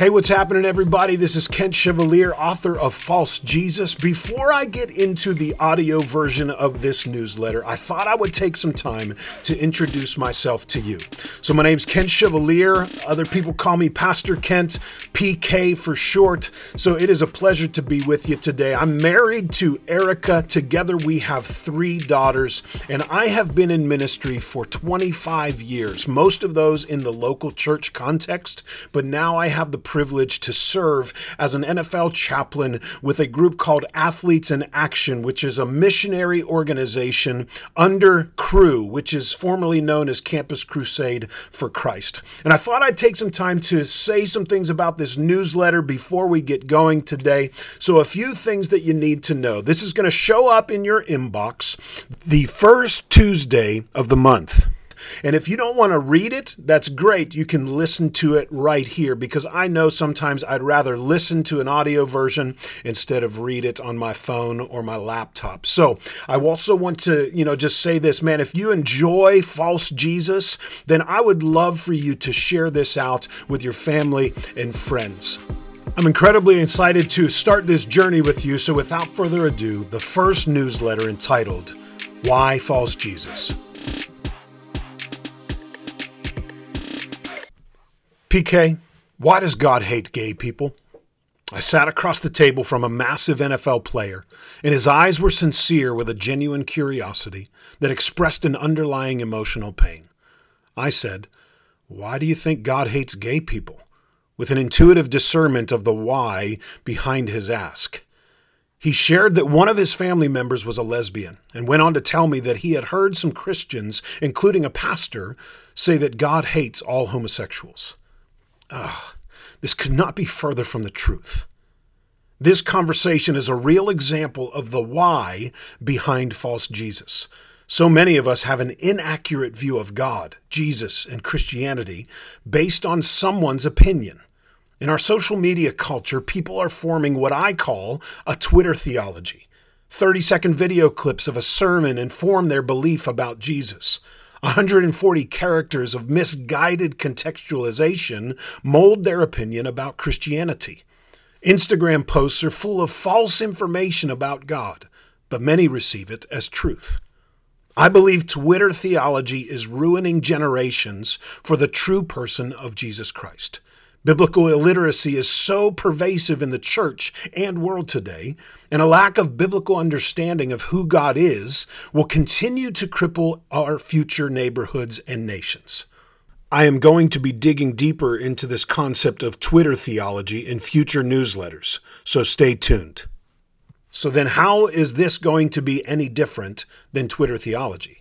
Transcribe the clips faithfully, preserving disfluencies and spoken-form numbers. Hey, what's happening, everybody? This is Kent Chevalier, author of False Jesus. Before I get into the audio version of this newsletter, I thought I would take some time to introduce myself to you. So my name's Kent Chevalier. Other people call me Pastor Kent, P K for short. So it is a pleasure to be with you today. I'm married to Erica. Together we have three daughters, and I have been in ministry for twenty-five years, most of those in the local church context, but now I have the privilege to serve as an N F L chaplain with a group called Athletes in Action, which is a missionary organization under C R U, which is formerly known as Campus Crusade for Christ. And I thought I'd take some time to say some things about this newsletter before we get going today. So a few things that you need to know. This is going to show up in your inbox the first Tuesday of the month. And if you don't want to read it, that's great. You can listen to it right here, because I know sometimes I'd rather listen to an audio version instead of read it on my phone or my laptop. So I also want to, you know, just say this, man, if you enjoy False Jesus, then I would love for you to share this out with your family and friends. I'm incredibly excited to start this journey with you. So without further ado, the first newsletter entitled, Why False Jesus? P K, why does God hate gay people? I sat across the table from a massive N F L player, and his eyes were sincere with a genuine curiosity that expressed an underlying emotional pain. I said, why do you think God hates gay people? With an intuitive discernment of the why behind his ask. He shared that one of his family members was a lesbian and went on to tell me that he had heard some Christians, including a pastor, say that God hates all homosexuals. Ugh, this could not be further from the truth. This conversation is a real example of the why behind False Jesus. So many of us have an inaccurate view of God, Jesus, and Christianity based on someone's opinion. In our social media culture, people are forming what I call a Twitter theology. thirty-second video clips of a sermon inform their belief about Jesus. one hundred forty characters of misguided contextualization mold their opinion about Christianity. Instagram posts are full of false information about God, but many receive it as truth. I believe Twitter theology is ruining generations for the true person of Jesus Christ. Biblical illiteracy is so pervasive in the church and world today, and a lack of biblical understanding of who God is will continue to cripple our future neighborhoods and nations. I am going to be digging deeper into this concept of Twitter theology in future newsletters, so stay tuned. So then how is this going to be any different than Twitter theology?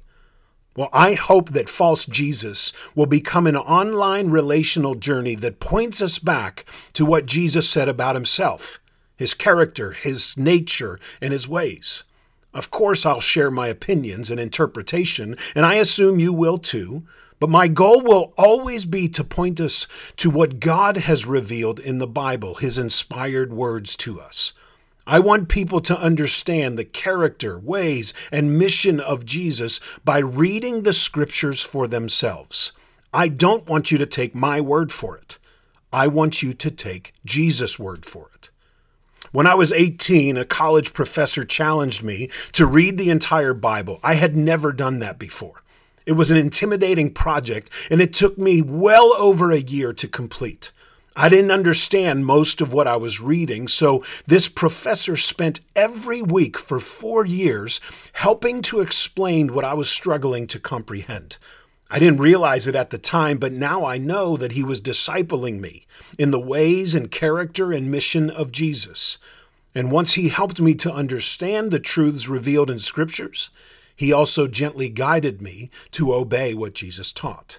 Well, I hope that False Jesus will become an online relational journey that points us back to what Jesus said about himself, his character, his nature, and his ways. Of course, I'll share my opinions and interpretation, and I assume you will too, but my goal will always be to point us to what God has revealed in the Bible, his inspired words to us. I want people to understand the character, ways, and mission of Jesus by reading the Scriptures for themselves. I don't want you to take my word for it. I want you to take Jesus' word for it. When I was eighteen, a college professor challenged me to read the entire Bible. I had never done that before. It was an intimidating project, and it took me well over a year to complete. I didn't understand most of what I was reading, so this professor spent every week for four years helping to explain what I was struggling to comprehend. I didn't realize it at the time, but now I know that he was discipling me in the ways and character and mission of Jesus. And once he helped me to understand the truths revealed in Scriptures, he also gently guided me to obey what Jesus taught.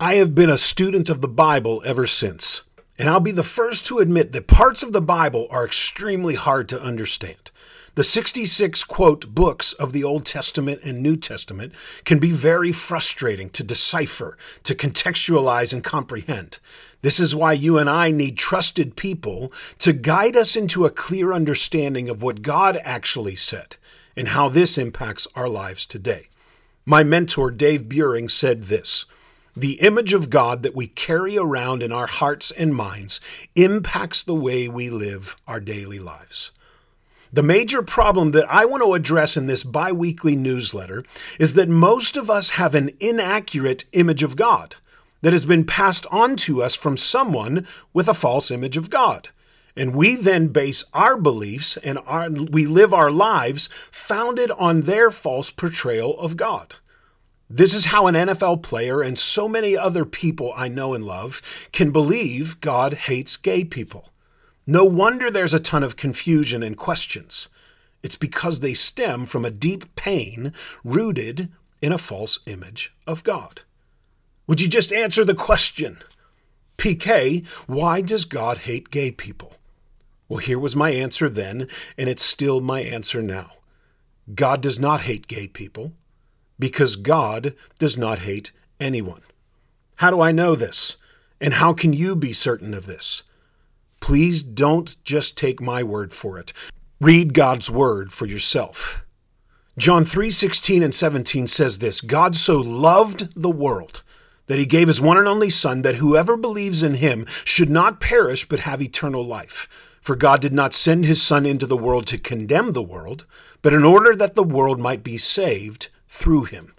I have been a student of the Bible ever since, and I'll be the first to admit that parts of the Bible are extremely hard to understand. The sixty-six, quote, books of the Old Testament and New Testament can be very frustrating to decipher, to contextualize, and comprehend. This is why you and I need trusted people to guide us into a clear understanding of what God actually said and how this impacts our lives today. My mentor, Dave Buring, said this, The image of God that we carry around in our hearts and minds impacts the way we live our daily lives. The major problem that I want to address in this bi-weekly newsletter is that most of us have an inaccurate image of God that has been passed on to us from someone with a false image of God. And we then base our beliefs and our, we live our lives founded on their false portrayal of God. This is how an N F L player and so many other people I know and love can believe God hates gay people. No wonder there's a ton of confusion and questions. It's because they stem from a deep pain rooted in a false image of God. Would you just answer the question? P K, why does God hate gay people? Well, here was my answer then, and it's still my answer now. God does not hate gay people because God does not hate anyone. How do I know this? And how can you be certain of this? Please don't just take my word for it. Read God's word for yourself. John three sixteen and seventeen says this, God so loved the world that he gave his one and only Son, that whoever believes in him should not perish but have eternal life. For God did not send his Son into the world to condemn the world, but in order that the world might be saved through him.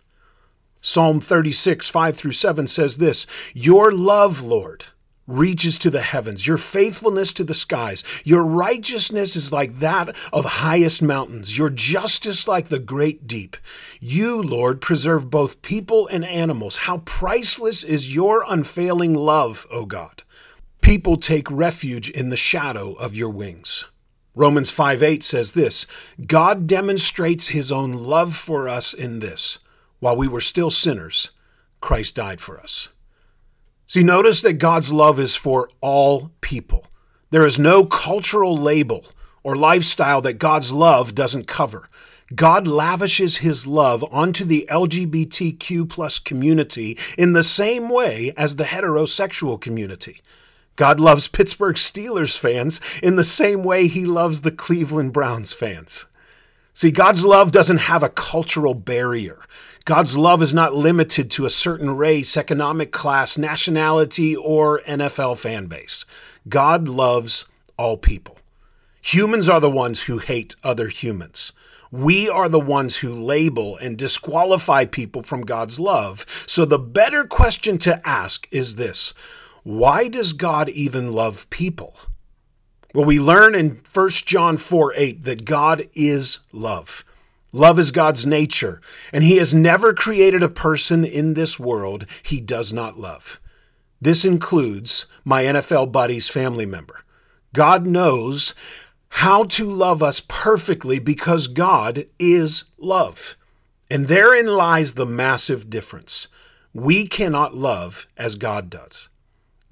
Psalm thirty-six, five through seven says this, your love, Lord, reaches to the heavens, your faithfulness to the skies. Your righteousness is like that of highest mountains, your justice like the great deep. You, Lord, preserve both people and animals. How priceless is your unfailing love, O God. People take refuge in the shadow of your wings. Romans five eight says this, God demonstrates his own love for us in this. While we were still sinners, Christ died for us. See, notice that God's love is for all people. There is no cultural label or lifestyle that God's love doesn't cover. God lavishes his love onto the L G B T Q plus community in the same way as the heterosexual community. God loves Pittsburgh Steelers fans in the same way he loves the Cleveland Browns fans. See, God's love doesn't have a cultural barrier. God's love is not limited to a certain race, economic class, nationality, or N F L fan base. God loves all people. Humans are the ones who hate other humans. We are the ones who label and disqualify people from God's love. So the better question to ask is this: why does God even love people? Well, we learn in First John four eight that God is love. Love is God's nature, and he has never created a person in this world he does not love. This includes my N F L buddy's family member. God knows how to love us perfectly because God is love. And therein lies the massive difference. We cannot love as God does.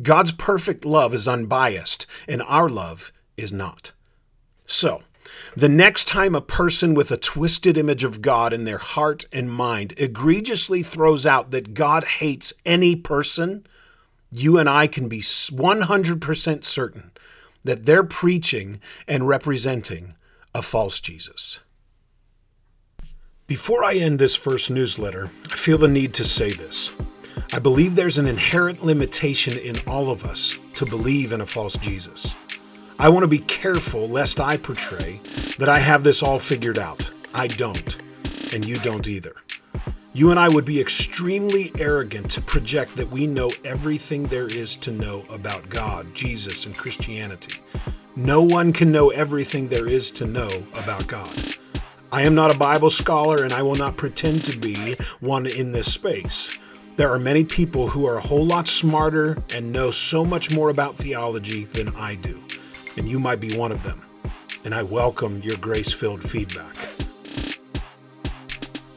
God's perfect love is unbiased, and our love is not. So, the next time a person with a twisted image of God in their heart and mind egregiously throws out that God hates any person, you and I can be one hundred percent certain that they're preaching and representing a false Jesus. Before I end this first newsletter, I feel the need to say this. I believe there's an inherent limitation in all of us to believe in a false Jesus. I want to be careful lest I portray that I have this all figured out. I don't, and you don't either. You and I would be extremely arrogant to project that we know everything there is to know about God, Jesus, and Christianity. No one can know everything there is to know about God. I am not a Bible scholar, and I will not pretend to be one in this space. There are many people who are a whole lot smarter and know so much more about theology than I do, and you might be one of them, and I welcome your grace-filled feedback.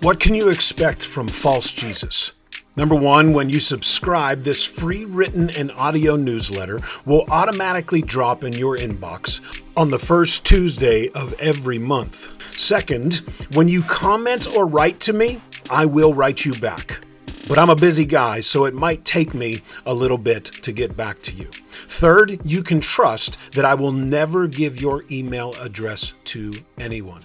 What can you expect from False Jesus? Number one, when you subscribe, this free written and audio newsletter will automatically drop in your inbox on the first Tuesday of every month. Second, when you comment or write to me, I will write you back. But I'm a busy guy, so it might take me a little bit to get back to you. Third, you can trust that I will never give your email address to anyone.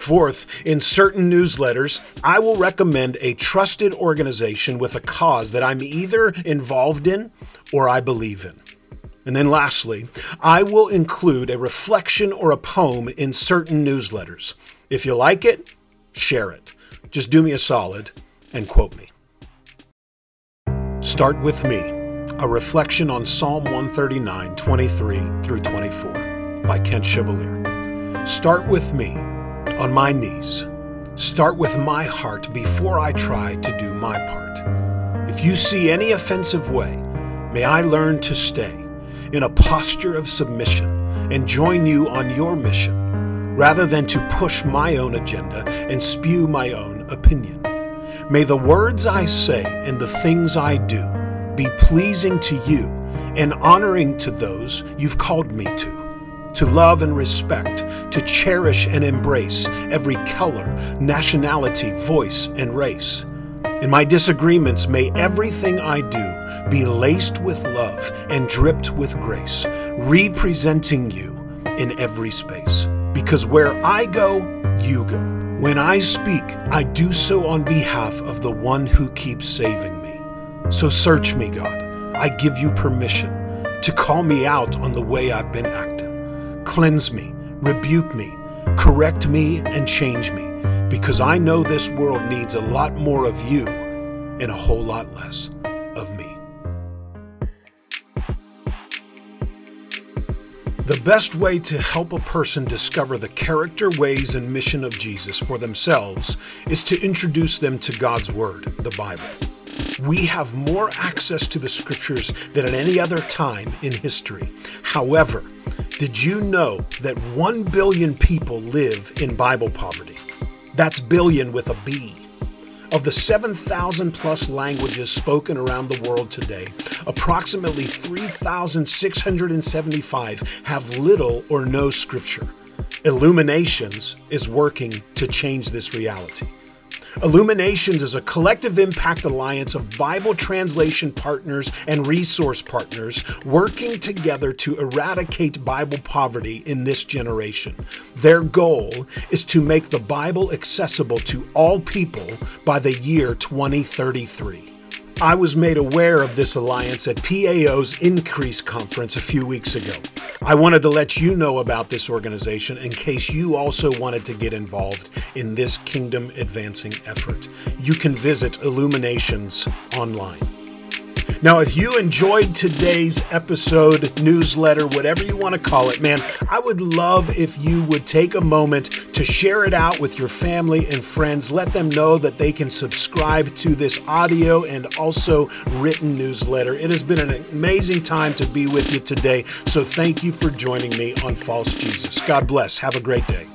Fourth, in certain newsletters, I will recommend a trusted organization with a cause that I'm either involved in or I believe in. And then lastly, I will include a reflection or a poem in certain newsletters. If you like it, share it. Just do me a solid and quote me. Start with me, a reflection on Psalm one thirty-nine, twenty-three through twenty-four by Kent Chevalier. Start with me, on my knees. Start with my heart before I try to do my part. If you see any offensive way, may I learn to stay in a posture of submission and join you on your mission, rather than to push my own agenda and spew my own opinion. May the words I say and the things I do be pleasing to you and honoring to those you've called me to, to love and respect, to cherish and embrace every color, nationality, voice, and race. In my disagreements, may everything I do be laced with love and dripped with grace, representing you in every space. Because where I go, you go. When I speak, I do so on behalf of the one who keeps saving me. So search me, God. I give you permission to call me out on the way I've been acting. Cleanse me, rebuke me, correct me, and change me, because I know this world needs a lot more of you and a whole lot less of me. The best way to help a person discover the character, ways, and mission of Jesus for themselves is to introduce them to God's Word, the Bible. We have more access to the Scriptures than at any other time in history. However, did you know that one billion people live in Bible poverty? That's billion with a B. Of the seven thousand plus languages spoken around the world today, approximately three thousand six hundred seventy-five have little or no Scripture. Illuminations is working to change this reality. Illuminations is a collective impact alliance of Bible translation partners and resource partners working together to eradicate Bible poverty in this generation. Their goal is to make the Bible accessible to all people by the year twenty thirty-three. I was made aware of this alliance at P A O's Increase Conference a few weeks ago. I wanted to let you know about this organization in case you also wanted to get involved in this kingdom-advancing effort. You can visit Illuminations online. Now, if you enjoyed today's episode, newsletter, whatever you want to call it, man, I would love if you would take a moment to share it out with your family and friends. Let them know that they can subscribe to this audio and also written newsletter. It has been an amazing time to be with you today, so thank you for joining me on False Jesus. God bless. Have a great day.